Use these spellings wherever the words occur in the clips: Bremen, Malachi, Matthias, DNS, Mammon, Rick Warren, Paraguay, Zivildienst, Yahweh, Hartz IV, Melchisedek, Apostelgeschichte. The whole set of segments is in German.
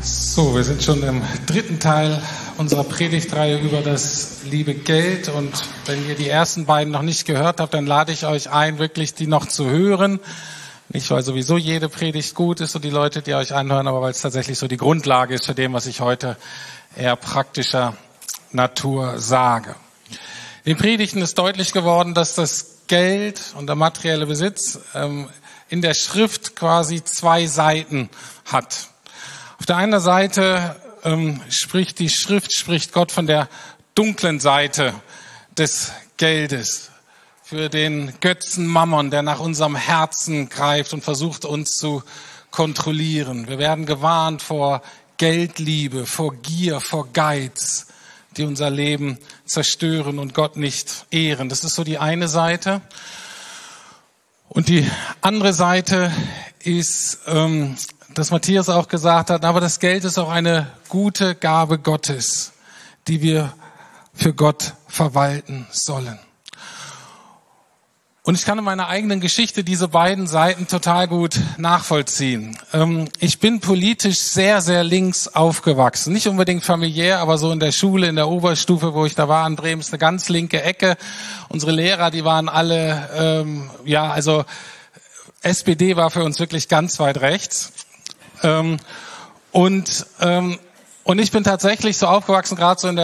So, wir sind schon im dritten Teil unserer Predigtreihe über das liebe Geld. Und wenn ihr die ersten beiden noch nicht gehört habt, dann lade ich euch ein, wirklich die noch zu hören. Nicht, weil sowieso jede Predigt gut ist und die Leute, die euch anhören, aber weil es tatsächlich so die Grundlage ist für dem, was ich heute eher praktischer Natur sage. In den Predigten ist deutlich geworden, dass das Geld und der materielle Besitz in der Schrift quasi zwei Seiten hat. Auf der einen Seite spricht die Schrift, spricht Gott von der dunklen Seite des Geldes, für den Götzen Mammon, der nach unserem Herzen greift und versucht, uns zu kontrollieren. Wir werden gewarnt vor Geldliebe, vor Gier, vor Geiz, die unser Leben zerstören und Gott nicht ehren. Das ist so die eine Seite. Und die andere Seite ist, dass Matthias auch gesagt hat, aber das Geld ist auch eine gute Gabe Gottes, die wir für Gott verwalten sollen. Und ich kann in meiner eigenen Geschichte diese beiden Seiten total gut nachvollziehen. Ich bin politisch sehr, sehr links aufgewachsen. Nicht unbedingt familiär, aber so in der Schule, in der Oberstufe, wo ich da war, in Bremen, ist eine ganz linke Ecke. Unsere Lehrer, die waren alle, SPD war für uns wirklich ganz weit rechts. Und ich bin tatsächlich so aufgewachsen, gerade so in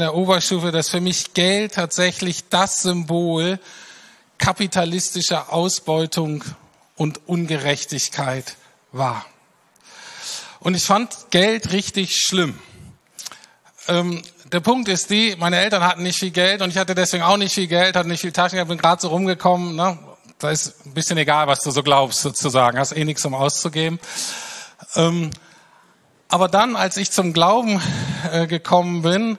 der Oberstufe, dass für mich Geld tatsächlich das Symbol kapitalistischer Ausbeutung und Ungerechtigkeit war. Und ich fand Geld richtig schlimm. Der Punkt ist meine Eltern hatten nicht viel Geld und ich hatte deswegen auch nicht viel Geld, hatte nicht viel Taschengeld, bin gerade so rumgekommen, ne? Da ist ein bisschen egal, was du so glaubst sozusagen, hast eh nichts, um auszugeben. Aber dann, als ich zum Glauben gekommen bin,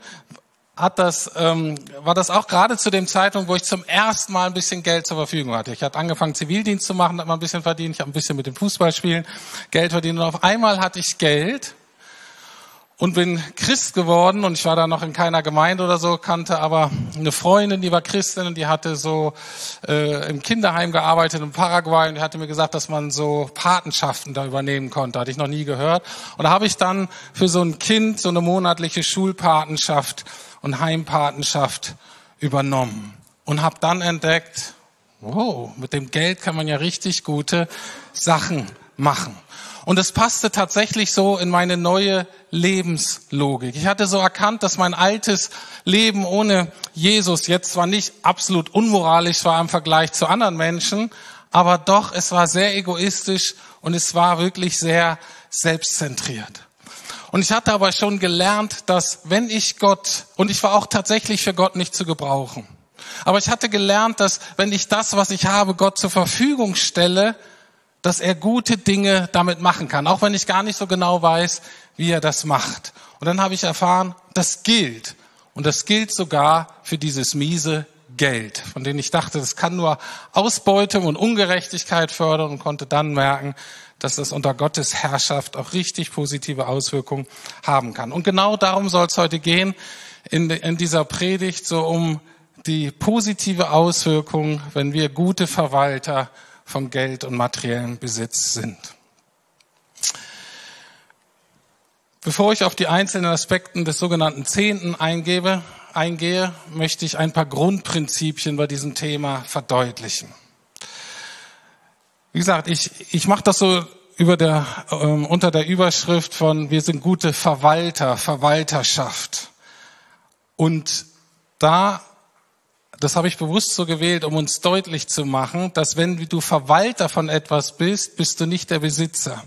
war das auch gerade zu dem Zeitpunkt, wo ich zum ersten Mal ein bisschen Geld zur Verfügung hatte. Ich hatte angefangen, Zivildienst zu machen, habe mal ein bisschen verdient, ich habe ein bisschen mit dem Fußballspielen Geld verdient und auf einmal hatte ich Geld und bin Christ geworden und ich war da noch in keiner Gemeinde oder so, kannte aber eine Freundin, die war Christin und die hatte so im Kinderheim gearbeitet in Paraguay und die hatte mir gesagt, dass man so Patenschaften da übernehmen konnte, hatte ich noch nie gehört. Und da habe ich dann für so ein Kind so eine monatliche Schulpatenschaft und Heimpatenschaft übernommen und habe dann entdeckt, wow, mit dem Geld kann man ja richtig gute Sachen machen. Und es passte tatsächlich so in meine neue Lebenslogik. Ich hatte so erkannt, dass mein altes Leben ohne Jesus jetzt zwar nicht absolut unmoralisch war im Vergleich zu anderen Menschen, aber doch, es war sehr egoistisch und es war wirklich sehr selbstzentriert. Und ich hatte aber schon gelernt, dass wenn ich Gott, und ich war auch tatsächlich für Gott nicht zu gebrauchen, aber ich hatte gelernt, dass wenn ich das, was ich habe, Gott zur Verfügung stelle, dass er gute Dinge damit machen kann, auch wenn ich gar nicht so genau weiß, wie er das macht. Und dann habe ich erfahren, das gilt. Und das gilt sogar für dieses miese Geld, von dem ich dachte, das kann nur Ausbeutung und Ungerechtigkeit fördern und konnte dann merken, dass das unter Gottes Herrschaft auch richtig positive Auswirkungen haben kann. Und genau darum soll es heute gehen, in dieser Predigt, so um die positive Auswirkung, wenn wir gute Verwalter von Geld und materiellen Besitz sind. Bevor ich auf die einzelnen Aspekte des sogenannten Zehnten eingehe, möchte ich ein paar Grundprinzipien bei diesem Thema verdeutlichen. Wie gesagt, ich mache das so unter der Überschrift von wir sind gute Verwalter, Verwalterschaft. Und das habe ich bewusst so gewählt, um uns deutlich zu machen, dass wenn du Verwalter von etwas bist, bist du nicht der Besitzer.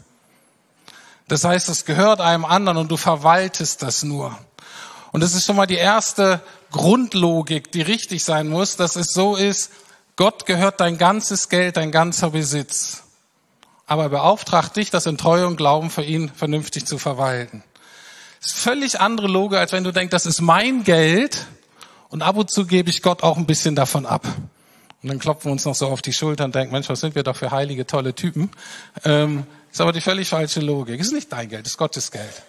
Das heißt, es gehört einem anderen und du verwaltest das nur. Und das ist schon mal die erste Grundlogik, die richtig sein muss, dass es so ist, Gott gehört dein ganzes Geld, dein ganzer Besitz. Aber er beauftragt dich, das in Treue und Glauben für ihn vernünftig zu verwalten. Das ist eine völlig andere Logik, als wenn du denkst, das ist mein Geld. Und ab und zu gebe ich Gott auch ein bisschen davon ab. Und dann klopfen wir uns noch so auf die Schulter und denken, Mensch, was sind wir doch für heilige, tolle Typen. Ist aber die völlig falsche Logik. Ist nicht dein Geld, ist Gottes Geld.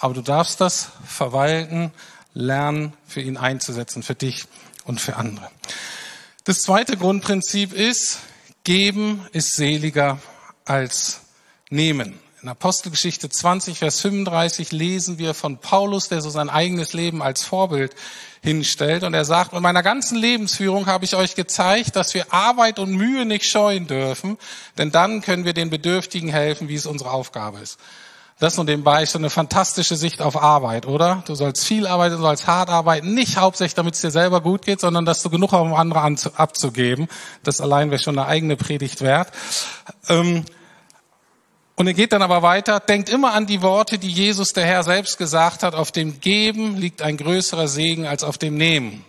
Aber du darfst das verwalten, lernen, für ihn einzusetzen, für dich und für andere. Das zweite Grundprinzip ist, Geben ist seliger als nehmen. In Apostelgeschichte 20, Vers 35 lesen wir von Paulus, der so sein eigenes Leben als Vorbild hinstellt. Und er sagt, mit meiner ganzen Lebensführung habe ich euch gezeigt, dass wir Arbeit und Mühe nicht scheuen dürfen, denn dann können wir den Bedürftigen helfen, wie es unsere Aufgabe ist. Das und nebenbei ist so eine fantastische Sicht auf Arbeit, oder? Du sollst viel arbeiten, du sollst hart arbeiten, nicht hauptsächlich, damit es dir selber gut geht, sondern dass du genug hast, um andere abzugeben. Das allein wäre schon eine eigene Predigt wert. Und er geht dann aber weiter, denkt immer an die Worte, die Jesus, der Herr, selbst gesagt hat, auf dem Geben liegt ein größerer Segen als auf dem Nehmen.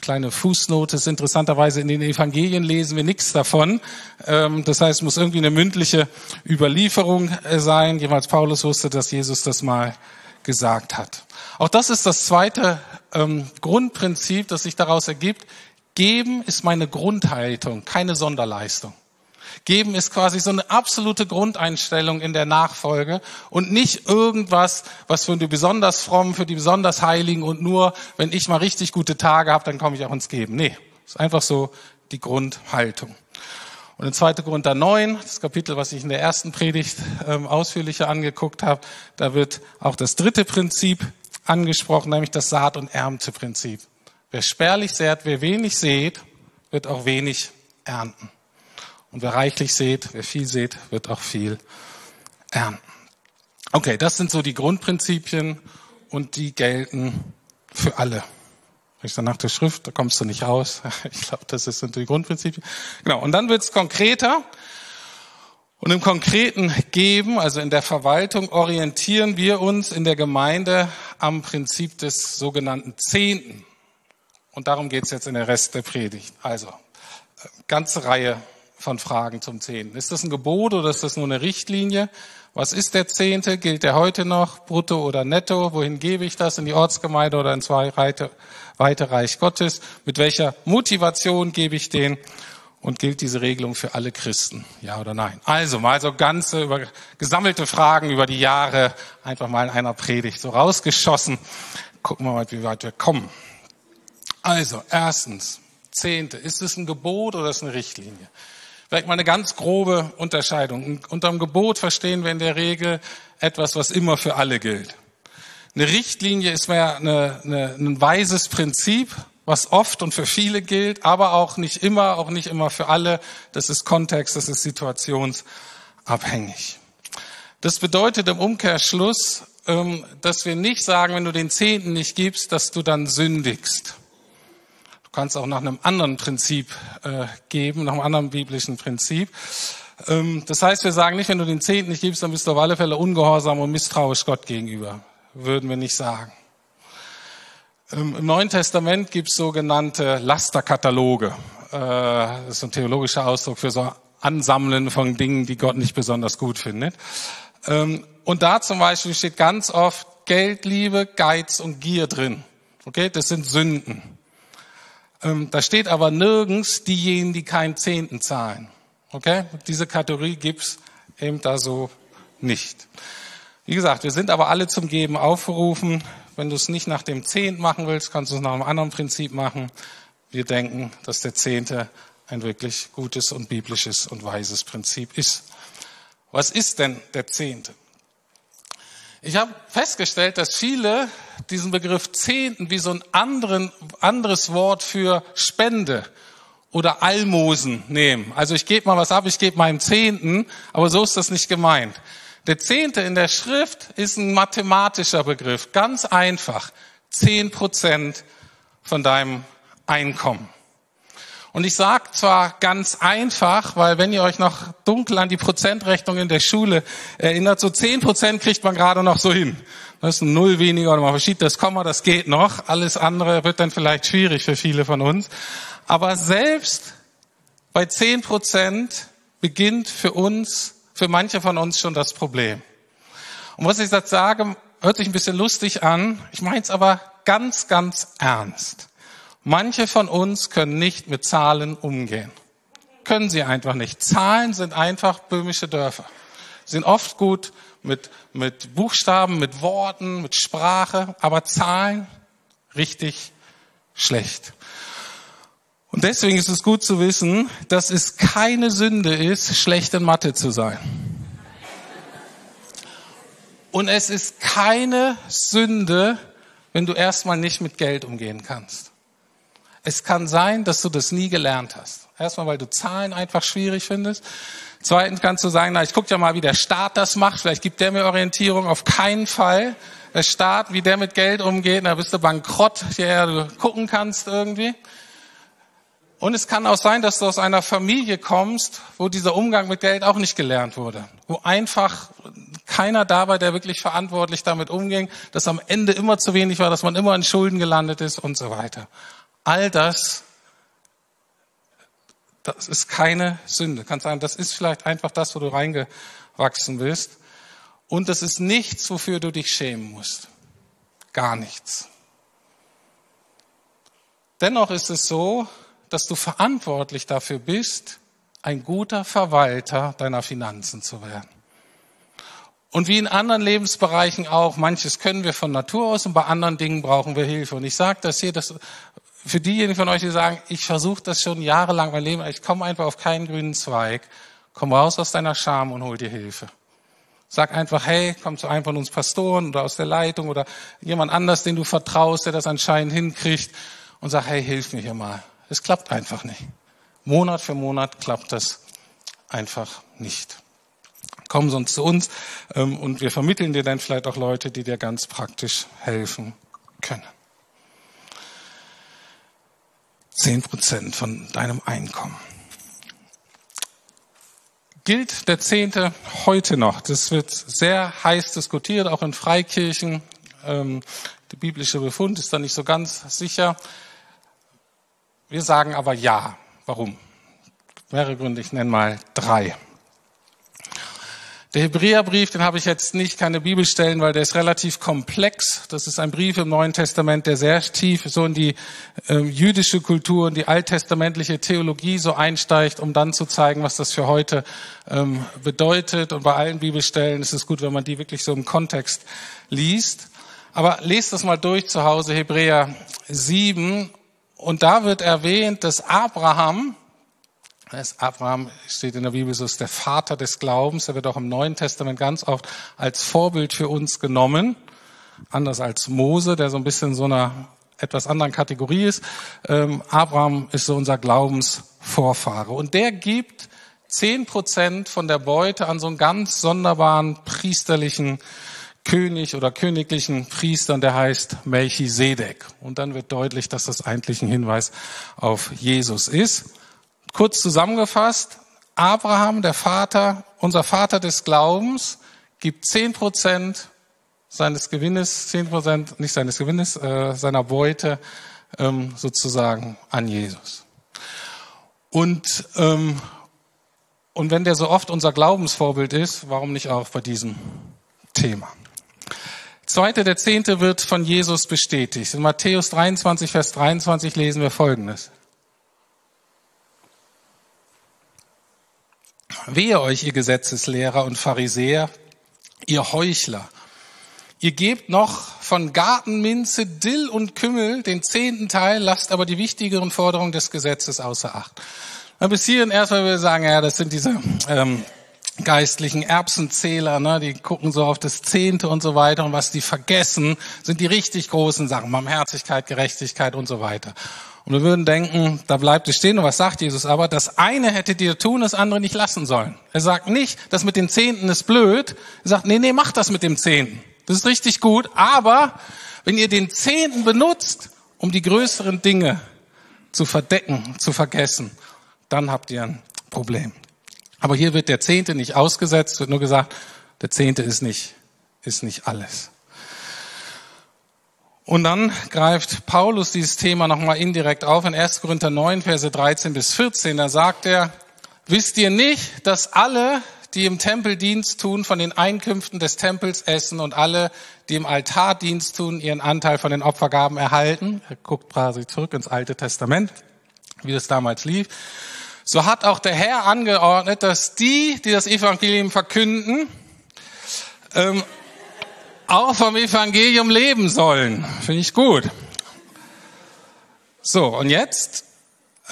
Kleine Fußnote, ist interessanterweise in den Evangelien lesen wir nichts davon. Das heißt, es muss irgendwie eine mündliche Überlieferung sein. Jeweils Paulus wusste, dass Jesus das mal gesagt hat. Auch das ist das zweite Grundprinzip, das sich daraus ergibt. Geben ist meine Grundhaltung, keine Sonderleistung. Geben ist quasi so eine absolute Grundeinstellung in der Nachfolge und nicht irgendwas, was für die besonders frommen, für die besonders heiligen und nur, wenn ich mal richtig gute Tage habe, dann komme ich auch ins Geben. Nee, ist einfach so die Grundhaltung. Und in 2. Korinther 9, das Kapitel, was ich in der ersten Predigt ausführlicher angeguckt habe, da wird auch das dritte Prinzip angesprochen, nämlich das Saat- und Ernte-Prinzip. Wer spärlich sät, wer wenig sät, wird auch wenig ernten. Und wer reichlich sät, wer viel sät, wird auch viel ernten. Okay, das sind so die Grundprinzipien und die gelten für alle. Ich sage nach der Schrift, da kommst du nicht raus. Ich glaube, das sind die Grundprinzipien. Genau, und dann wird's konkreter. Und im konkreten Geben, also in der Verwaltung, orientieren wir uns in der Gemeinde am Prinzip des sogenannten Zehnten. Und darum geht's jetzt in der Rest der Predigt. Also, ganze Reihe von Fragen zum Zehnten. Ist das ein Gebot oder ist das nur eine Richtlinie? Was ist der Zehnte? Gilt der heute noch? Brutto oder netto? Wohin gebe ich das? In die Ortsgemeinde oder ins weite Reich Gottes? Mit welcher Motivation gebe ich den? Und gilt diese Regelung für alle Christen? Ja oder nein? Also mal so ganze gesammelte Fragen über die Jahre einfach mal in einer Predigt so rausgeschossen. Gucken wir mal, wie weit wir kommen. Also, erstens, Zehnte. Ist es ein Gebot oder ist es eine Richtlinie? Vielleicht mal eine ganz grobe Unterscheidung. Unterm Gebot verstehen wir in der Regel etwas, was immer für alle gilt. Eine Richtlinie ist mehr ein weises Prinzip, was oft und für viele gilt, aber auch nicht immer für alle. Das ist Kontext, das ist situationsabhängig. Das bedeutet im Umkehrschluss, dass wir nicht sagen, wenn du den Zehnten nicht gibst, dass du dann sündigst. Du kannst auch nach einem anderen Prinzip geben, nach einem anderen biblischen Prinzip. Das heißt, wir sagen nicht, wenn du den Zehnten nicht gibst, dann bist du auf alle Fälle ungehorsam und misstrauisch Gott gegenüber. Würden wir nicht sagen. Im Neuen Testament gibt es sogenannte Lasterkataloge. Das ist ein theologischer Ausdruck für so Ansammeln von Dingen, die Gott nicht besonders gut findet. Und da zum Beispiel steht ganz oft Geldliebe, Geiz und Gier drin. Okay, das sind Sünden. Da steht aber nirgends diejenigen, die keinen Zehnten zahlen. Okay? Diese Kategorie gibt's eben da so nicht. Wie gesagt, wir sind aber alle zum Geben aufgerufen. Wenn du es nicht nach dem Zehnten machen willst, kannst du es nach einem anderen Prinzip machen. Wir denken, dass der Zehnte ein wirklich gutes und biblisches und weises Prinzip ist. Was ist denn der Zehnte? Ich habe festgestellt, dass viele diesen Begriff Zehnten wie so ein anderes Wort für Spende oder Almosen nehmen. Also ich gebe mal was ab, ich gebe meinem Zehnten, aber so ist das nicht gemeint. Der Zehnte in der Schrift ist ein mathematischer Begriff, ganz einfach. 10% von deinem Einkommen. Und ich sage zwar ganz einfach, weil wenn ihr euch noch dunkel an die Prozentrechnung in der Schule erinnert, so 10% kriegt man gerade noch so hin. Das ist ein Null weniger oder man verschiebt das Komma, das geht noch. Alles andere wird dann vielleicht schwierig für viele von uns. Aber selbst bei 10% beginnt für manche von uns schon das Problem. Und was ich jetzt sage, hört sich ein bisschen lustig an. Ich meine es aber ganz, ganz ernst. Manche von uns können nicht mit Zahlen umgehen. Können sie einfach nicht. Zahlen sind einfach böhmische Dörfer. Sie sind oft gut mit Buchstaben, mit Worten, mit Sprache, aber Zahlen richtig schlecht. Und deswegen ist es gut zu wissen, dass es keine Sünde ist, schlecht in Mathe zu sein. Und es ist keine Sünde, wenn du erstmal nicht mit Geld umgehen kannst. Es kann sein, dass du das nie gelernt hast. Erstmal, weil du Zahlen einfach schwierig findest. Zweitens kannst du sagen, na, ich gucke ja mal, wie der Staat das macht. Vielleicht gibt der mir Orientierung. Auf keinen Fall. Der Staat, wie der mit Geld umgeht, da bist du bankrott, der du gucken kannst irgendwie. Und es kann auch sein, dass du aus einer Familie kommst, wo dieser Umgang mit Geld auch nicht gelernt wurde. Wo einfach keiner da war, der wirklich verantwortlich damit umging, dass am Ende immer zu wenig war, dass man immer in Schulden gelandet ist und so weiter. All das, das ist keine Sünde. Kannst sagen, das ist vielleicht einfach das, wo du reingewachsen bist. Und das ist nichts, wofür du dich schämen musst. Gar nichts. Dennoch ist es so, dass du verantwortlich dafür bist, ein guter Verwalter deiner Finanzen zu werden. Und wie in anderen Lebensbereichen auch, manches können wir von Natur aus und bei anderen Dingen brauchen wir Hilfe. Und ich sage das hier, dass für diejenigen von euch, die sagen, ich versuche das schon jahrelang mein Leben, ich komme einfach auf keinen grünen Zweig, komm raus aus deiner Scham und hol dir Hilfe. Sag einfach, hey, komm zu einem von uns Pastoren oder aus der Leitung oder jemand anders, den du vertraust, der das anscheinend hinkriegt und sag, hey, hilf mir hier mal. Es klappt einfach nicht. Monat für Monat klappt das einfach nicht. Komm sonst zu uns und wir vermitteln dir dann vielleicht auch Leute, die dir ganz praktisch helfen können. 10% von deinem Einkommen. Gilt der Zehnte heute noch? Das wird sehr heiß diskutiert, auch in Freikirchen. Der biblische Befund ist da nicht so ganz sicher. Wir sagen aber ja. Warum? Mehrere Gründe, ich nenne mal 3. Der Hebräerbrief, den habe ich jetzt nicht, keine Bibelstellen, weil der ist relativ komplex. Das ist ein Brief im Neuen Testament, der sehr tief so in die jüdische Kultur, in die alttestamentliche Theologie so einsteigt, um dann zu zeigen, was das für heute bedeutet. Und bei allen Bibelstellen ist es gut, wenn man die wirklich so im Kontext liest. Aber lest das mal durch zu Hause, Hebräer 7. Und da wird erwähnt, dass Abraham steht in der Bibel so, ist der Vater des Glaubens. Er wird auch im Neuen Testament ganz oft als Vorbild für uns genommen. Anders als Mose, der so ein bisschen in so einer etwas anderen Kategorie ist. Abraham ist so unser Glaubensvorfahre. Und der gibt 10% von der Beute an so einen ganz sonderbaren priesterlichen König oder königlichen Priester, und der heißt Melchisedek. Und dann wird deutlich, dass das eigentlich ein Hinweis auf Jesus ist. Kurz zusammengefasst, Abraham, der Vater, unser Vater des Glaubens, gibt 10% seines Gewinnes, seiner Beute sozusagen an Jesus. Und wenn der so oft unser Glaubensvorbild ist, warum nicht auch bei diesem Thema? Der Zehnte wird von Jesus bestätigt. In Matthäus 23, Vers 23 lesen wir Folgendes. Wehe euch, ihr Gesetzeslehrer und Pharisäer, ihr Heuchler. Ihr gebt noch von Gartenminze, Dill und Kümmel den 10. Teil, lasst aber die wichtigeren Forderungen des Gesetzes außer Acht. Und bis hierhin erstmal will ich sagen, ja, das sind diese geistlichen Erbsenzähler, ne? Die gucken so auf das 10. und so weiter. Und was die vergessen, sind die richtig großen Sachen. Barmherzigkeit, Gerechtigkeit und so weiter. Und wir würden denken, da bleibt es stehen. Und was sagt Jesus aber? Das eine hättet ihr tun, das andere nicht lassen sollen. Er sagt nicht, das mit dem 10. ist blöd. Er sagt, nee, macht das mit dem 10. Das ist richtig gut. Aber wenn ihr den 10. benutzt, um die größeren Dinge zu verdecken, zu vergessen, dann habt ihr ein Problem. Aber hier wird der 10. nicht ausgesetzt, wird nur gesagt, der 10. ist nicht alles. Und dann greift Paulus dieses Thema nochmal indirekt auf in 1. Korinther 9, Verse 13 bis 14. Da sagt er, wisst ihr nicht, dass alle, die im Tempeldienst tun, von den Einkünften des Tempels essen und alle, die im Altardienst tun, ihren Anteil von den Opfergaben erhalten? Er guckt quasi zurück ins Alte Testament, wie das damals lief. So hat auch der Herr angeordnet, dass die, die das Evangelium verkünden, auch vom Evangelium leben sollen. Finde ich gut. So, und jetzt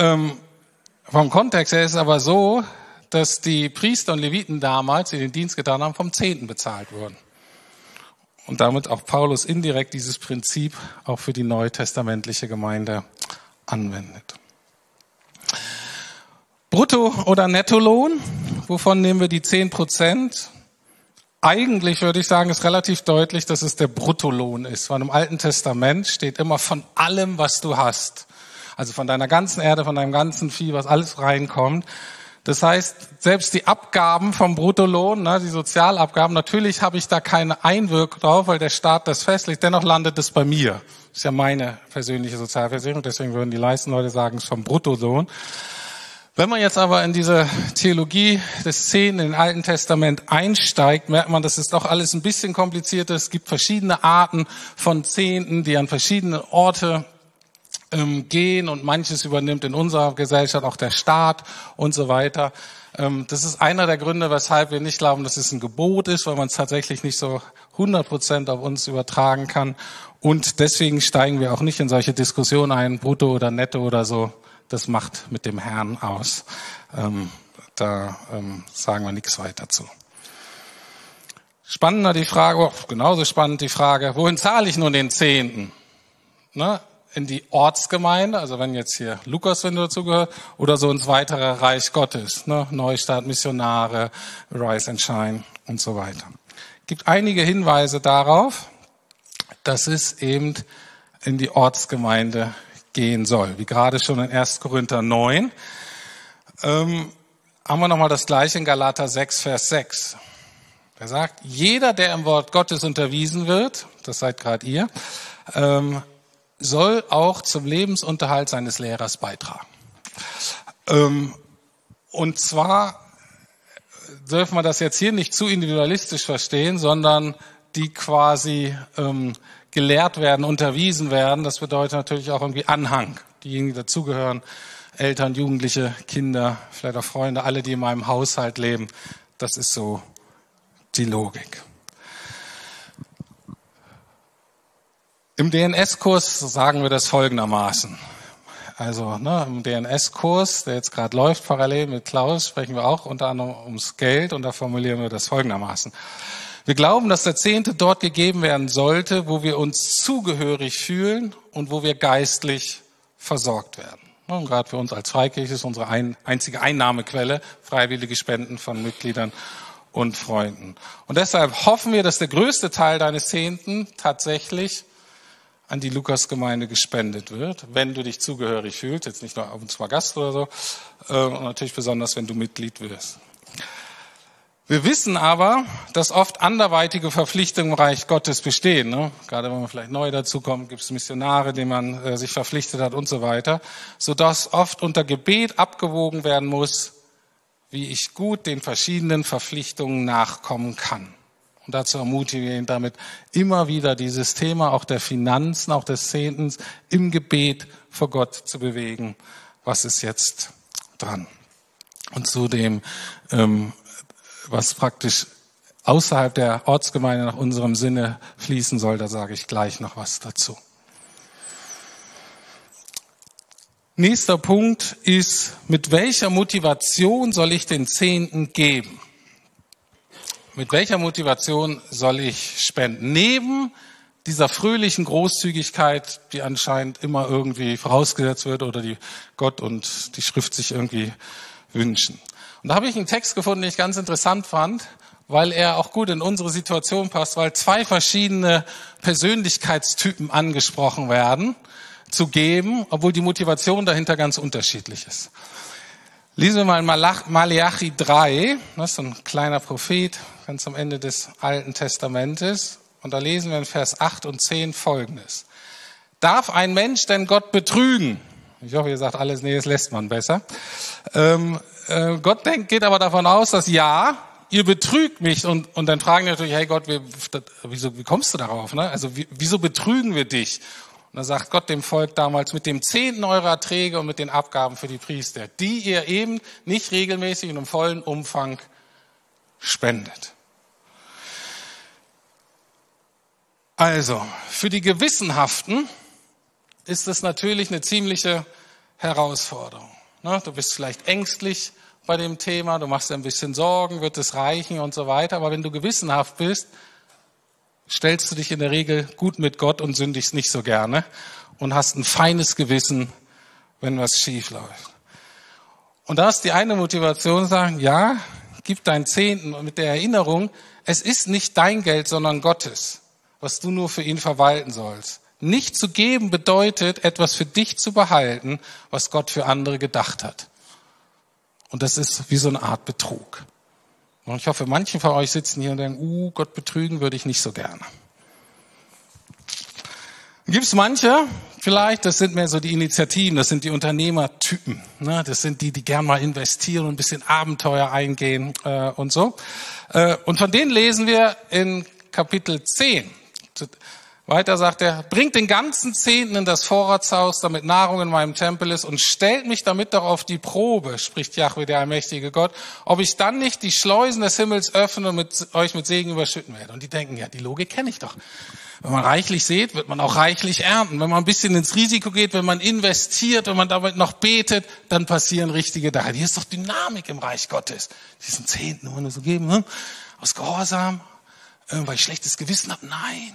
Vom Kontext her ist es aber so, dass die Priester und Leviten damals, die den Dienst getan haben, vom Zehnten bezahlt wurden. Und damit auch Paulus indirekt dieses Prinzip auch für die neutestamentliche Gemeinde anwendet. Brutto- oder Nettolohn, wovon nehmen wir die 10%? Eigentlich würde ich sagen, ist relativ deutlich, dass es der Bruttolohn ist. Weil im Alten Testament steht immer von allem, was du hast. Also von deiner ganzen Erde, von deinem ganzen Vieh, was alles reinkommt. Das heißt, selbst die Abgaben vom Bruttolohn, die Sozialabgaben, natürlich habe ich da keine Einwirkung drauf, weil der Staat das festlegt. Dennoch landet es bei mir. Das ist ja meine persönliche Sozialversicherung. Deswegen würden die leisten Leute sagen, es ist vom Bruttolohn. Wenn man jetzt aber in diese Theologie des Zehnten im Alten Testament einsteigt, merkt man, das ist doch alles ein bisschen komplizierter. Es gibt verschiedene Arten von Zehnten, die an verschiedene Orte gehen, und manches übernimmt in unserer Gesellschaft auch der Staat und so weiter. Das ist einer der Gründe, weshalb wir nicht glauben, dass es ein Gebot ist, weil man es tatsächlich nicht so 100% auf uns übertragen kann. Und deswegen steigen wir auch nicht in solche Diskussionen ein, brutto oder netto oder so. Das macht mit dem Herrn aus. Da sagen wir nichts weiter zu. Spannender die Frage, genauso spannend die Frage, wohin zahle ich nun den Zehnten? Ne? In die Ortsgemeinde, also wenn jetzt hier Lukas, wenn du dazugehört, oder so ins weitere Reich Gottes, ne? Neustart, Missionare, Rise and Shine und so weiter. Es gibt einige Hinweise darauf, dass es eben in die Ortsgemeinde gehen soll. Wie gerade schon in 1. Korinther 9, haben wir nochmal das Gleiche in Galater 6, Vers 6. Er sagt, jeder, der im Wort Gottes unterwiesen wird, das seid gerade ihr, soll auch zum Lebensunterhalt seines Lehrers beitragen. Und zwar dürfen wir das jetzt hier nicht zu individualistisch verstehen, sondern die quasi gelehrt werden, unterwiesen werden. Das bedeutet natürlich auch irgendwie Anhang. Diejenigen, die dazugehören, Eltern, Jugendliche, Kinder, vielleicht auch Freunde, alle, die in meinem Haushalt leben. Das ist so die Logik. Im DNS-Kurs sagen wir das folgendermaßen. Also im DNS-Kurs, der jetzt gerade läuft, parallel mit Klaus, sprechen wir auch unter anderem ums Geld, und da formulieren wir das folgendermaßen. Wir glauben, dass der Zehnte dort gegeben werden sollte, wo wir uns zugehörig fühlen und wo wir geistlich versorgt werden. Und gerade für uns als Freikirche ist unsere einzige Einnahmequelle freiwillige Spenden von Mitgliedern und Freunden. Und deshalb hoffen wir, dass der größte Teil deines Zehnten tatsächlich an die Lukasgemeinde gespendet wird, wenn du dich zugehörig fühlst, jetzt nicht nur ab und zu mal Gast oder so, und natürlich besonders, wenn du Mitglied wirst. Wir wissen aber, dass oft anderweitige Verpflichtungen im Reich Gottes bestehen. Ne? Gerade wenn man vielleicht neu dazukommt, gibt es Missionare, denen man sich verpflichtet hat und so weiter, sodass oft unter Gebet abgewogen werden muss, wie ich gut den verschiedenen Verpflichtungen nachkommen kann. Und dazu ermutigen wir ihn damit, immer wieder dieses Thema auch der Finanzen, auch des Zehntens im Gebet vor Gott zu bewegen. Was ist jetzt dran? Und zudem, was praktisch außerhalb der Ortsgemeinde nach unserem Sinne fließen soll, da sage ich gleich noch was dazu. Nächster Punkt ist, mit welcher Motivation soll ich den Zehnten geben? Mit welcher Motivation soll ich spenden? Neben dieser fröhlichen Großzügigkeit, die anscheinend immer irgendwie vorausgesetzt wird oder die Gott und die Schrift sich irgendwie wünschen. Und da habe ich einen Text gefunden, den ich ganz interessant fand, weil er auch gut in unsere Situation passt, weil zwei verschiedene Persönlichkeitstypen angesprochen werden, zu geben, obwohl die Motivation dahinter ganz unterschiedlich ist. Lesen wir mal in Malachi 3, das ist so ein kleiner Prophet, ganz am Ende des Alten Testamentes. Und da lesen wir in Vers 8 und 10 Folgendes. Darf ein Mensch denn Gott betrügen? Ich hoffe, ihr sagt alles, nee, das lässt man besser. Gott geht aber davon aus, dass ja, ihr betrügt mich. Und dann fragen die natürlich, hey Gott, wie kommst du darauf? Ne? Also wieso betrügen wir dich? Und da sagt Gott dem Volk damals, mit dem Zehnten eurer Erträge und mit den Abgaben für die Priester, die ihr eben nicht regelmäßig und im vollen Umfang spendet. Also, für die Gewissenhaften ist das natürlich eine ziemliche Herausforderung. Ne? Du bist vielleicht ängstlich bei dem Thema, du machst dir ein bisschen Sorgen, wird es reichen und so weiter. Aber wenn du gewissenhaft bist, stellst du dich in der Regel gut mit Gott und sündigst nicht so gerne und hast ein feines Gewissen, wenn was schief läuft. Und da ist die eine Motivation, sagen, ja, gib deinen Zehnten und mit der Erinnerung, es ist nicht dein Geld, sondern Gottes, was du nur für ihn verwalten sollst. Nicht zu geben bedeutet, etwas für dich zu behalten, was Gott für andere gedacht hat. Und das ist wie so eine Art Betrug. Und ich hoffe, manche von euch sitzen hier und denken, Gott betrügen würde ich nicht so gerne. Gibt es manche, vielleicht, das sind mehr so die Initiativen, das sind die Unternehmertypen. Ne? Das sind die, die gerne mal investieren und ein bisschen Abenteuer eingehen und so. Und von denen lesen wir in Kapitel 10. Weiter sagt er, bringt den ganzen Zehnten in das Vorratshaus, damit Nahrung in meinem Tempel ist, und stellt mich damit doch auf die Probe, spricht Yahweh, der allmächtige Gott, ob ich dann nicht die Schleusen des Himmels öffne und euch mit Segen überschütten werde. Und die denken, ja, die Logik kenne ich doch. Wenn man reichlich sät, wird man auch reichlich ernten. Wenn man ein bisschen ins Risiko geht, wenn man investiert, wenn man damit noch betet, dann passieren richtige Dinge. Hier ist doch Dynamik im Reich Gottes. Diesen Zehnten nur so geben, ne? Aus Gehorsam, weil ich schlechtes Gewissen habe. Nein.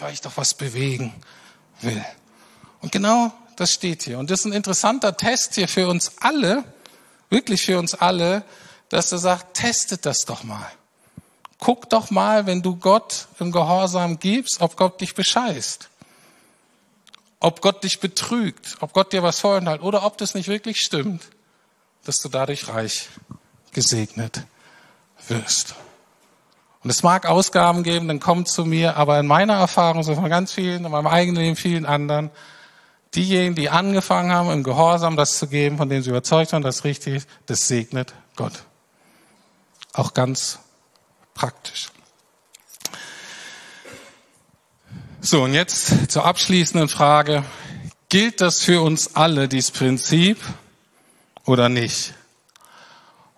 Weil ich doch was bewegen will. Und genau das steht hier. Und das ist ein interessanter Test hier für uns alle, wirklich für uns alle, dass er sagt, testet das doch mal. Guck doch mal, wenn du Gott im Gehorsam gibst, ob Gott dich bescheißt. Ob Gott dich betrügt, ob Gott dir was vorhält oder ob das nicht wirklich stimmt, dass du dadurch reich gesegnet wirst. Und es mag Ausgaben geben, dann kommt zu mir, aber in meiner Erfahrung, so von ganz vielen, in meinem eigenen Leben, vielen anderen, diejenigen, die angefangen haben, im Gehorsam das zu geben, von dem sie überzeugt waren, das ist richtig, das segnet Gott. Auch ganz praktisch. So, und jetzt zur abschließenden Frage. Gilt das für uns alle, dieses Prinzip, oder nicht?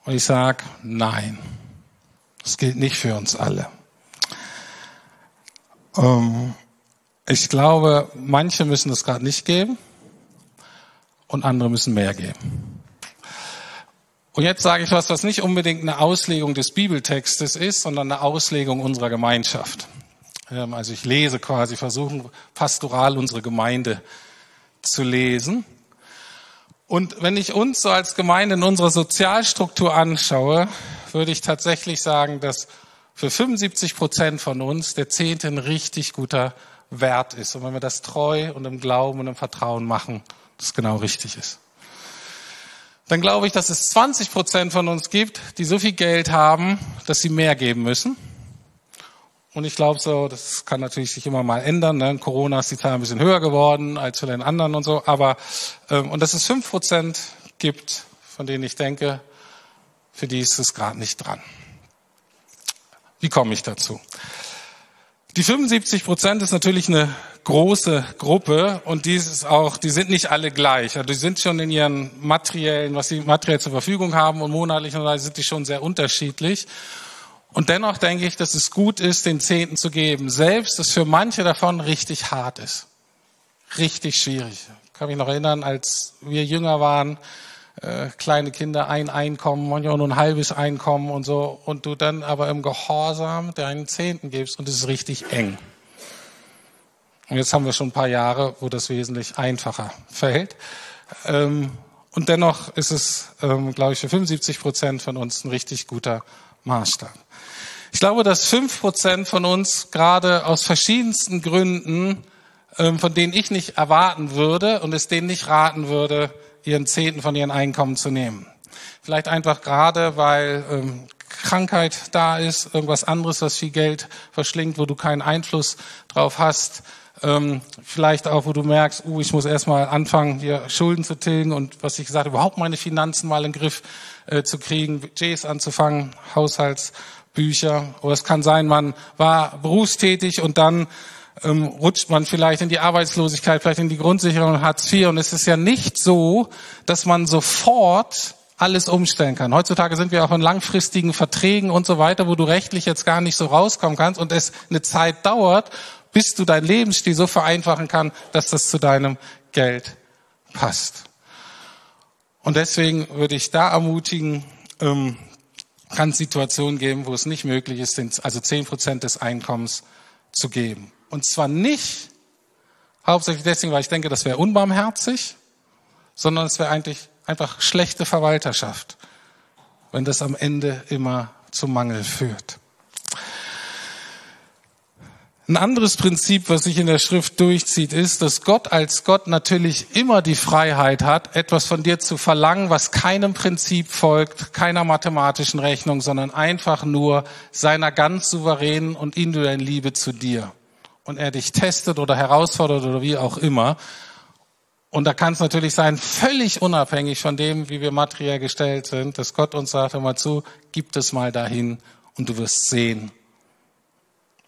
Und ich sage, nein. Das gilt nicht für uns alle. Ich glaube, manche müssen das gerade nicht geben und andere müssen mehr geben. Und jetzt sage ich was nicht unbedingt eine Auslegung des Bibeltextes ist, sondern eine Auslegung unserer Gemeinschaft. Also ich lese quasi, versuche pastoral unsere Gemeinde zu lesen. Und wenn ich uns so als Gemeinde in unserer Sozialstruktur anschaue, würde ich tatsächlich sagen, dass für 75% von uns der Zehnte ein richtig guter Wert ist. Und wenn wir das treu und im Glauben und im Vertrauen machen, das genau richtig ist. Dann glaube ich, dass es 20% von uns gibt, die so viel Geld haben, dass sie mehr geben müssen. Und ich glaube so, das kann natürlich sich immer mal ändern. Ne? In Corona ist die Zahl ein bisschen höher geworden als für den anderen und so. Aber und dass es 5% gibt, von denen ich denke, für die ist es gerade nicht dran. Wie komme ich dazu? Die 75% ist natürlich eine große Gruppe und die sind nicht alle gleich. Also die sind schon in ihren materiellen, was sie materiell zur Verfügung haben und monatlich und da sind die schon sehr unterschiedlich. Und dennoch denke ich, dass es gut ist, den Zehnten zu geben, selbst dass für manche davon richtig hart ist. Richtig schwierig. Ich kann mich noch erinnern, als wir jünger waren, kleine Kinder, ein Einkommen, manchmal auch nur ein halbes Einkommen und so, und du dann aber im Gehorsam deinen Zehnten gibst und es ist richtig eng. Und jetzt haben wir schon ein paar Jahre, wo das wesentlich einfacher fällt. Und dennoch ist es, glaube ich, für 75% von uns ein richtig guter Maßstab. Ich glaube, dass 5% von uns gerade aus verschiedensten Gründen, von denen ich nicht erwarten würde und es denen nicht raten würde, ihren Zehnten von ihren Einkommen zu nehmen. Vielleicht einfach gerade, weil Krankheit da ist, irgendwas anderes, was viel Geld verschlingt, wo du keinen Einfluss drauf hast. Vielleicht auch, wo du merkst, ich muss erstmal anfangen, hier Schulden zu tilgen und, was ich gesagt habe, überhaupt meine Finanzen mal in den Griff zu kriegen, Budgets anzufangen, Haushaltsbücher. Oder es kann sein, man war berufstätig und dann rutscht man vielleicht in die Arbeitslosigkeit, vielleicht in die Grundsicherung, Hartz IV. Und es ist ja nicht so, dass man sofort alles umstellen kann. Heutzutage sind wir auch in langfristigen Verträgen und so weiter, wo du rechtlich jetzt gar nicht so rauskommen kannst und es eine Zeit dauert, bis du deinen Lebensstil so vereinfachen kannst, dass das zu deinem Geld passt. Und deswegen würde ich da ermutigen, kann es Situationen geben, wo es nicht möglich ist, also 10% des Einkommens zu geben. Und zwar nicht hauptsächlich deswegen, weil ich denke, das wäre unbarmherzig, sondern es wäre eigentlich einfach schlechte Verwalterschaft, wenn das am Ende immer zum Mangel führt. Ein anderes Prinzip, was sich in der Schrift durchzieht, ist, dass Gott als Gott natürlich immer die Freiheit hat, etwas von dir zu verlangen, was keinem Prinzip folgt, keiner mathematischen Rechnung, sondern einfach nur seiner ganz souveränen und individuellen Liebe zu dir. Und er dich testet oder herausfordert oder wie auch immer. Und da kann es natürlich sein, völlig unabhängig von dem, wie wir materiell gestellt sind, dass Gott uns sagt, hör mal zu, gib es mal dahin und du wirst sehen,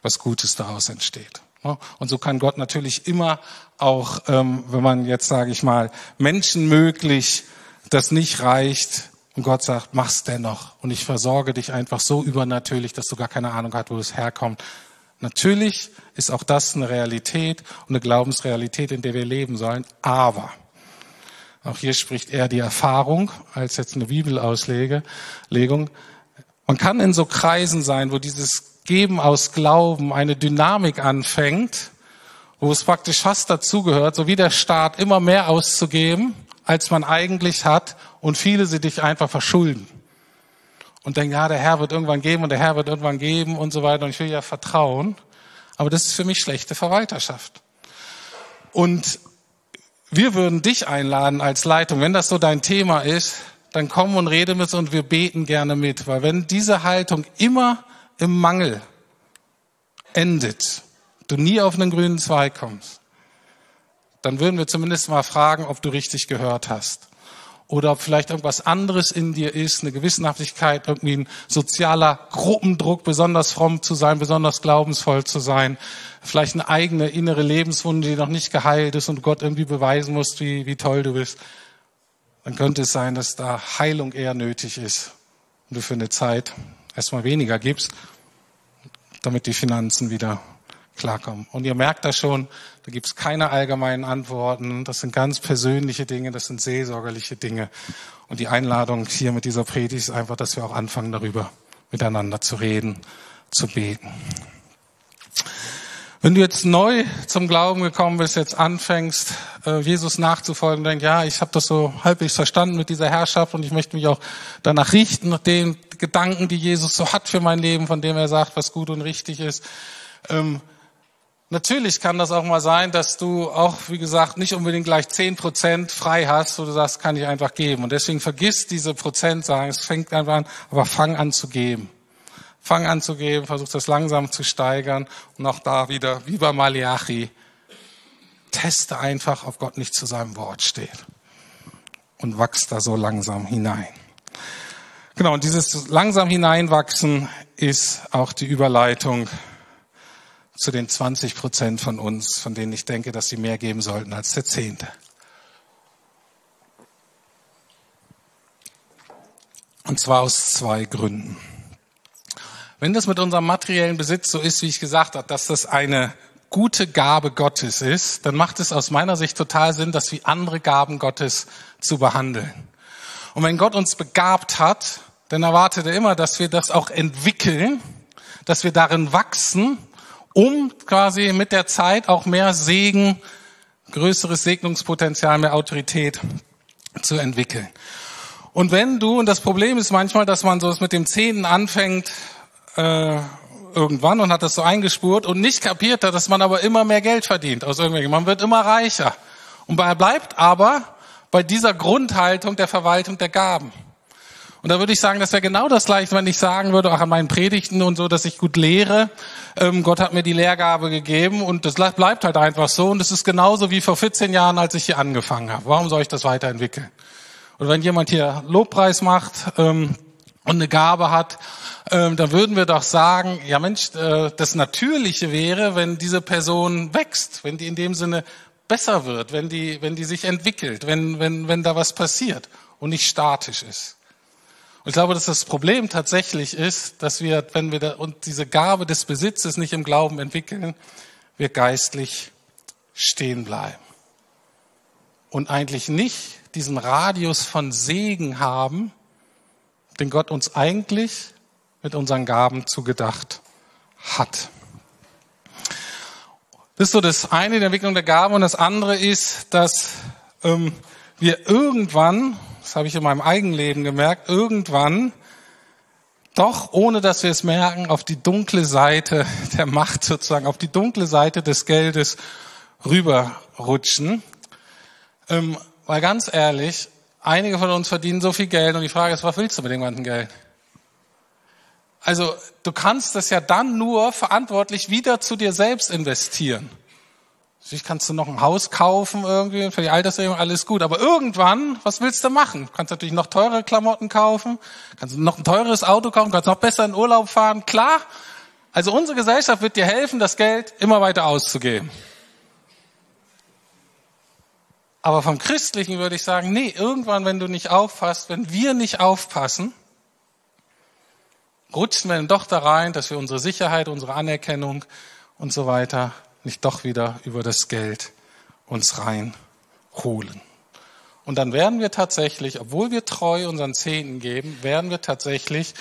was Gutes daraus entsteht. Und so kann Gott natürlich immer auch, wenn man jetzt, sage ich mal, menschenmöglich das nicht reicht und Gott sagt, mach's dennoch und ich versorge dich einfach so übernatürlich, dass du gar keine Ahnung hast, wo es herkommt. Natürlich ist auch das eine Realität und eine Glaubensrealität, in der wir leben sollen, aber auch hier spricht eher die Erfahrung als jetzt eine Bibelauslegung. Man kann in so Kreisen sein, wo dieses Geben aus Glauben eine Dynamik anfängt, wo es praktisch fast dazugehört, so wie der Staat immer mehr auszugeben, als man eigentlich hat und viele sie dich einfach verschulden. Und denken, ja, der Herr wird irgendwann geben und der Herr wird irgendwann geben und so weiter und ich will ja vertrauen. Aber das ist für mich schlechte Verwalterschaft. Und wir würden dich einladen als Leitung, wenn das so dein Thema ist, dann komm und rede mit uns und wir beten gerne mit. Weil wenn diese Haltung immer im Mangel endet, du nie auf einen grünen Zweig kommst, dann würden wir zumindest mal fragen, ob du richtig gehört hast. Oder ob vielleicht irgendwas anderes in dir ist, eine Gewissenhaftigkeit, irgendwie ein sozialer Gruppendruck, besonders fromm zu sein, besonders glaubensvoll zu sein. Vielleicht eine eigene innere Lebenswunde, die noch nicht geheilt ist und Gott irgendwie beweisen musst, wie toll du bist. Dann könnte es sein, dass da Heilung eher nötig ist. Und du für eine Zeit erstmal weniger gibst, damit die Finanzen wieder klarkommen. Und ihr merkt das schon, da gibt es keine allgemeinen Antworten. Das sind ganz persönliche Dinge, das sind seelsorgerliche Dinge. Und die Einladung hier mit dieser Predigt ist einfach, dass wir auch anfangen, darüber miteinander zu reden, zu beten. Wenn du jetzt neu zum Glauben gekommen bist, jetzt anfängst, Jesus nachzufolgen, denkst, ja, ich habe das so halbwegs verstanden mit dieser Herrschaft und ich möchte mich auch danach richten, nach den Gedanken, die Jesus so hat für mein Leben, von dem er sagt, was gut und richtig ist. Natürlich kann das auch mal sein, dass du auch, wie gesagt, nicht unbedingt gleich 10% frei hast, wo du sagst, kann ich einfach geben. Und deswegen vergiss diese Prozentsagen, es fängt einfach an, aber fang an zu geben. Fang an zu geben, versuch das langsam zu steigern und auch da wieder, wie bei Malachi, teste einfach, ob Gott nicht zu seinem Wort steht und wachs da so langsam hinein. Genau, und dieses langsam hineinwachsen ist auch die Überleitung zu den 20% von uns, von denen ich denke, dass sie mehr geben sollten als der 10. Und zwar aus 2 Gründen. Wenn das mit unserem materiellen Besitz so ist, wie ich gesagt habe, dass das eine gute Gabe Gottes ist, dann macht es aus meiner Sicht total Sinn, das wie andere Gaben Gottes zu behandeln. Und wenn Gott uns begabt hat, dann erwartet er immer, dass wir das auch entwickeln, dass wir darin wachsen, um quasi mit der Zeit auch mehr Segen, größeres Segnungspotenzial, mehr Autorität zu entwickeln. Und wenn du, und das Problem ist manchmal, dass man so mit dem 10. anfängt, irgendwann und hat das so eingespurt und nicht kapiert hat, dass man aber immer mehr Geld verdient aus irgendwelchen. Man wird immer reicher. Und bleibt aber bei dieser Grundhaltung der Verwaltung der Gaben. Und da würde ich sagen, das wäre genau das Gleiche, wenn ich sagen würde, auch an meinen Predigten und so, dass ich gut lehre. Gott hat mir die Lehrgabe gegeben und das bleibt halt einfach so. Und das ist genauso wie vor 14 Jahren, als ich hier angefangen habe. Warum soll ich das weiterentwickeln? Und wenn jemand hier Lobpreis macht, und eine Gabe hat, dann würden wir doch sagen, ja Mensch, das Natürliche wäre, wenn diese Person wächst, wenn die in dem Sinne besser wird, wenn die sich entwickelt, wenn da was passiert und nicht statisch ist. Und ich glaube, dass das Problem tatsächlich ist, dass wir, wenn wir und diese Gabe des Besitzes nicht im Glauben entwickeln, wir geistlich stehen bleiben. und eigentlich nicht diesen Radius von Segen haben, den Gott uns eigentlich mit unseren Gaben zugedacht hat. Das ist so das eine, die Entwicklung der Gaben. Und das andere ist, dass wir irgendwann, das habe ich in meinem eigenen Leben gemerkt, irgendwann doch, ohne dass wir es merken, auf die dunkle Seite der Macht sozusagen, auf die dunkle Seite des Geldes rüberrutschen. Weil ganz ehrlich, einige von uns verdienen so viel Geld und die Frage ist, was willst du mit dem ganzen Geld? Also du kannst das ja dann nur verantwortlich wieder zu dir selbst investieren. Natürlich kannst du noch ein Haus kaufen irgendwie, für die Altersregelung, alles gut. Aber irgendwann, was willst du machen? Du kannst natürlich noch teure Klamotten kaufen, kannst noch ein teures Auto kaufen, kannst noch besser in Urlaub fahren. Klar, also unsere Gesellschaft wird dir helfen, das Geld immer weiter auszugeben. Aber vom Christlichen würde ich sagen, nee, irgendwann, wenn du nicht aufpasst, wenn wir nicht aufpassen, rutschen wir dann doch da rein, dass wir unsere Sicherheit, unsere Anerkennung und so weiter nicht doch wieder über das Geld uns reinholen. Und dann werden wir tatsächlich, obwohl wir treu unseren Zehnten geben, werden wir tatsächlich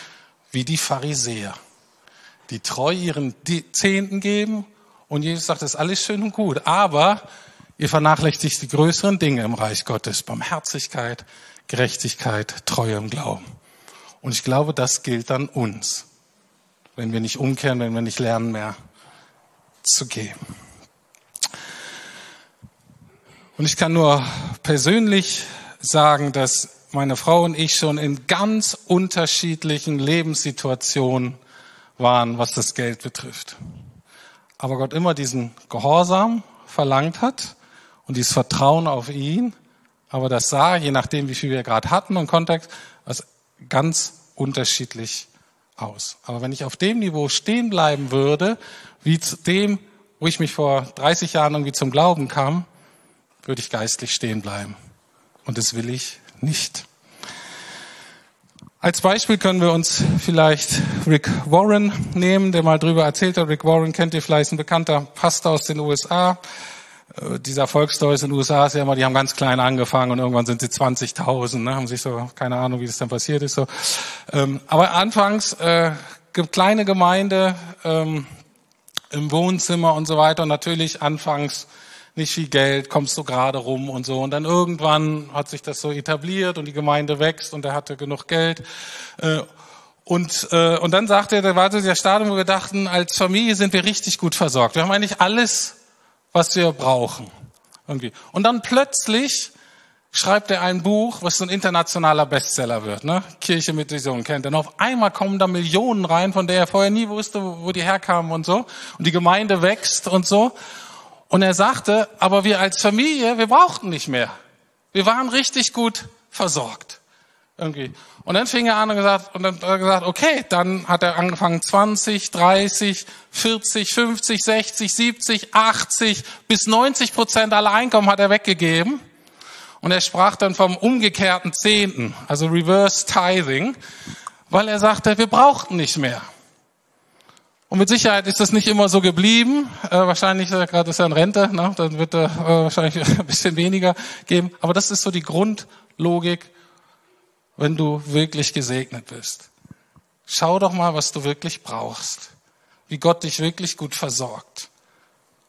wie die Pharisäer, die treu ihren Zehnten geben. Und Jesus sagt, das ist alles schön und gut, aber ihr vernachlässigt die größeren Dinge im Reich Gottes, Barmherzigkeit, Gerechtigkeit, Treue im Glauben. Und ich glaube, das gilt dann uns, wenn wir nicht umkehren, wenn wir nicht lernen, mehr zu geben. Und ich kann nur persönlich sagen, dass meine Frau und ich schon in ganz unterschiedlichen Lebenssituationen waren, was das Geld betrifft. Aber Gott immer diesen Gehorsam verlangt hat und dieses Vertrauen auf ihn. Aber das sah, je nachdem, wie viel wir gerade hatten und Kontakt, also ganz unterschiedlich aus. Aber wenn ich auf dem Niveau stehen bleiben würde, wie zu dem, wo ich mich vor 30 Jahren irgendwie zum Glauben kam, würde ich geistlich stehen bleiben. Und das will ich nicht. Als Beispiel können wir uns vielleicht Rick Warren nehmen, der mal drüber erzählt hat. Rick Warren kennt ihr vielleicht, ein bekannter Pastor aus den USA. Dieser Erfolgsstory in den USA ist ja immer, die haben ganz klein angefangen und irgendwann sind sie 20.000, ne? Haben sich so, keine Ahnung, wie das dann passiert ist. So. Aber anfangs kleine Gemeinde im Wohnzimmer und so weiter und natürlich anfangs nicht viel Geld, kommst du gerade rum und so. Und dann irgendwann hat sich das so etabliert und die Gemeinde wächst und er hatte genug Geld. Und dann sagte er, da war so dieser Stadium, wo wir dachten, als Familie sind wir richtig gut versorgt. Wir haben eigentlich alles, was wir brauchen. Irgendwie. Und dann plötzlich schreibt er ein Buch, was so ein internationaler Bestseller wird, ne? Kirche mit Vision kennt. Und auf einmal kommen da Millionen rein, von der er vorher nie wusste, wo die herkamen und so. Und die Gemeinde wächst und so. Und er sagte, aber wir als Familie, wir brauchten nicht mehr. Wir waren richtig gut versorgt. Irgendwie. Und dann fing er an und hat gesagt, okay, dann hat er angefangen 20, 30, 40, 50, 60, 70, 80 bis 90% aller Einkommen hat er weggegeben. Und er sprach dann vom umgekehrten Zehnten, also Reverse Tithing, weil er sagte, wir brauchten nicht mehr. Und mit Sicherheit ist das nicht immer so geblieben. Wahrscheinlich gerade ist er in Rente, ne? Dann wird er wahrscheinlich ein bisschen weniger geben. Aber das ist so die Grundlogik, wenn du wirklich gesegnet bist. Schau doch mal, was du wirklich brauchst. Wie Gott dich wirklich gut versorgt.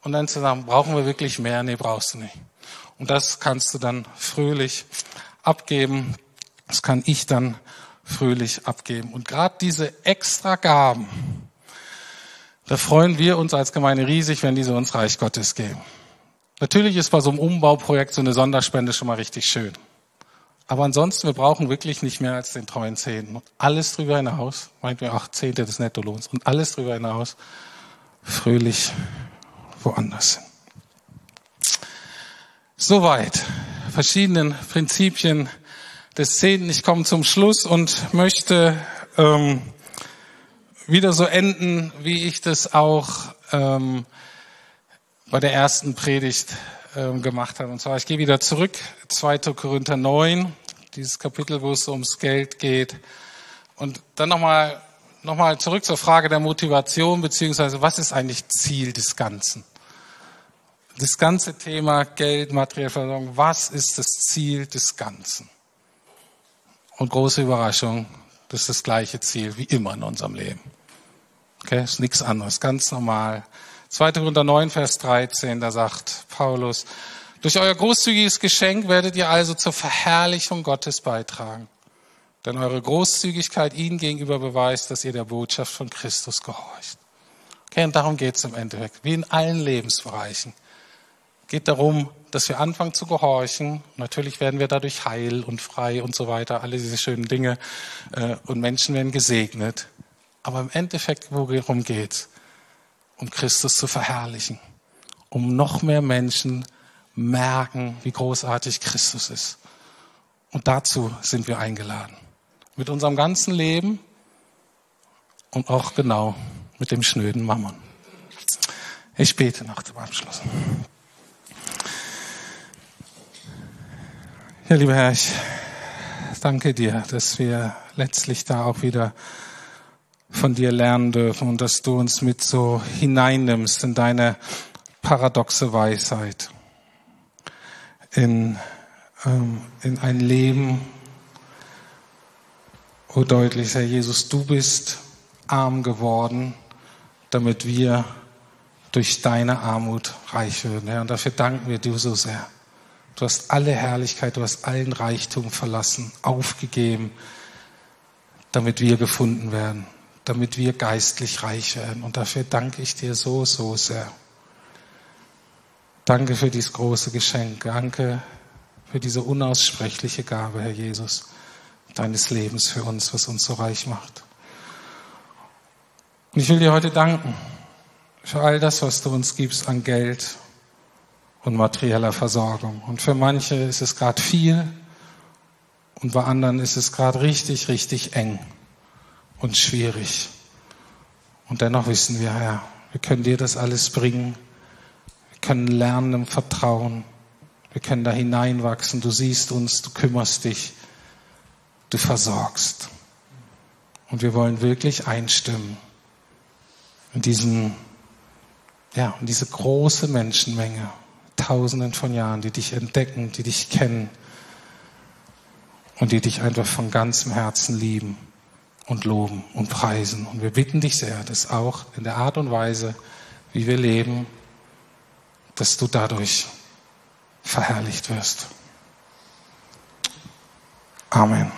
Und dann zu sagen, brauchen wir wirklich mehr? Nee, brauchst du nicht. Und das kannst du dann fröhlich abgeben. Das kann ich dann fröhlich abgeben. Und gerade diese extra Gaben, da freuen wir uns als Gemeinde riesig, wenn diese uns Reich Gottes geben. Natürlich ist bei so einem Umbauprojekt so eine Sonderspende schon mal richtig schön. Aber ansonsten, wir brauchen wirklich nicht mehr als den treuen Zehnten. Und alles drüber hinaus, meint mir auch Zehnte des Nettolohns, und alles drüber hinaus fröhlich woanders hin. Soweit verschiedenen Prinzipien des Zehnten. Ich komme zum Schluss und möchte wieder so enden, wie ich das auch bei der ersten Predigt gemacht habe. Und zwar, ich gehe wieder zurück, 2. Korinther 9, dieses Kapitel, wo es so ums Geld geht. Und dann nochmal zurück zur Frage der Motivation, beziehungsweise was ist eigentlich Ziel des Ganzen? Das ganze Thema Geld, materielle Versorgung, was ist das Ziel des Ganzen? Und große Überraschung, das ist das gleiche Ziel wie immer in unserem Leben. Okay, ist nichts anderes, ganz normal. 2. Korinther 9, Vers 13, da sagt Paulus, durch euer großzügiges Geschenk werdet ihr also zur Verherrlichung Gottes beitragen. Denn eure Großzügigkeit ihnen gegenüber beweist, dass ihr der Botschaft von Christus gehorcht. Okay, und darum geht es im Endeffekt, wie in allen Lebensbereichen. Geht darum, dass wir anfangen zu gehorchen. Natürlich werden wir dadurch heil und frei und so weiter, alle diese schönen Dinge. Und Menschen werden gesegnet. Aber im Endeffekt, worum geht's? Um Christus zu verherrlichen. Um noch mehr Menschen merken, wie großartig Christus ist. Und dazu sind wir eingeladen. Mit unserem ganzen Leben und auch genau mit dem schnöden Mammon. Ich bete noch zum Abschluss. Ja, lieber Herr, ich danke dir, dass wir letztlich da auch wieder von dir lernen dürfen und dass du uns mit so hineinnimmst in deine paradoxe Weisheit, in ein Leben, wo deutlich ist, Herr Jesus, du bist arm geworden, damit wir durch deine Armut reich werden. Herr, und dafür danken wir dir so sehr. Du hast alle Herrlichkeit, du hast allen Reichtum verlassen, aufgegeben, damit wir gefunden werden, damit wir geistlich reich werden. Und dafür danke ich dir so, so sehr. Danke für dieses große Geschenk. Danke für diese unaussprechliche Gabe, Herr Jesus, deines Lebens für uns, was uns so reich macht. Und ich will dir heute danken für all das, was du uns gibst an Geld und materieller Versorgung. Und für manche ist es gerade viel und bei anderen ist es gerade richtig, richtig eng und schwierig. Und dennoch wissen wir, Herr, wir können dir das alles bringen. Wir können lernen im Vertrauen. Wir können da hineinwachsen. Du siehst uns, du kümmerst dich, du versorgst. Und wir wollen wirklich einstimmen in diese große Menschenmenge. Tausenden von Jahren, die dich entdecken, die dich kennen und die dich einfach von ganzem Herzen lieben und loben und preisen. Und wir bitten dich sehr, dass auch in der Art und Weise, wie wir leben, dass du dadurch verherrlicht wirst. Amen.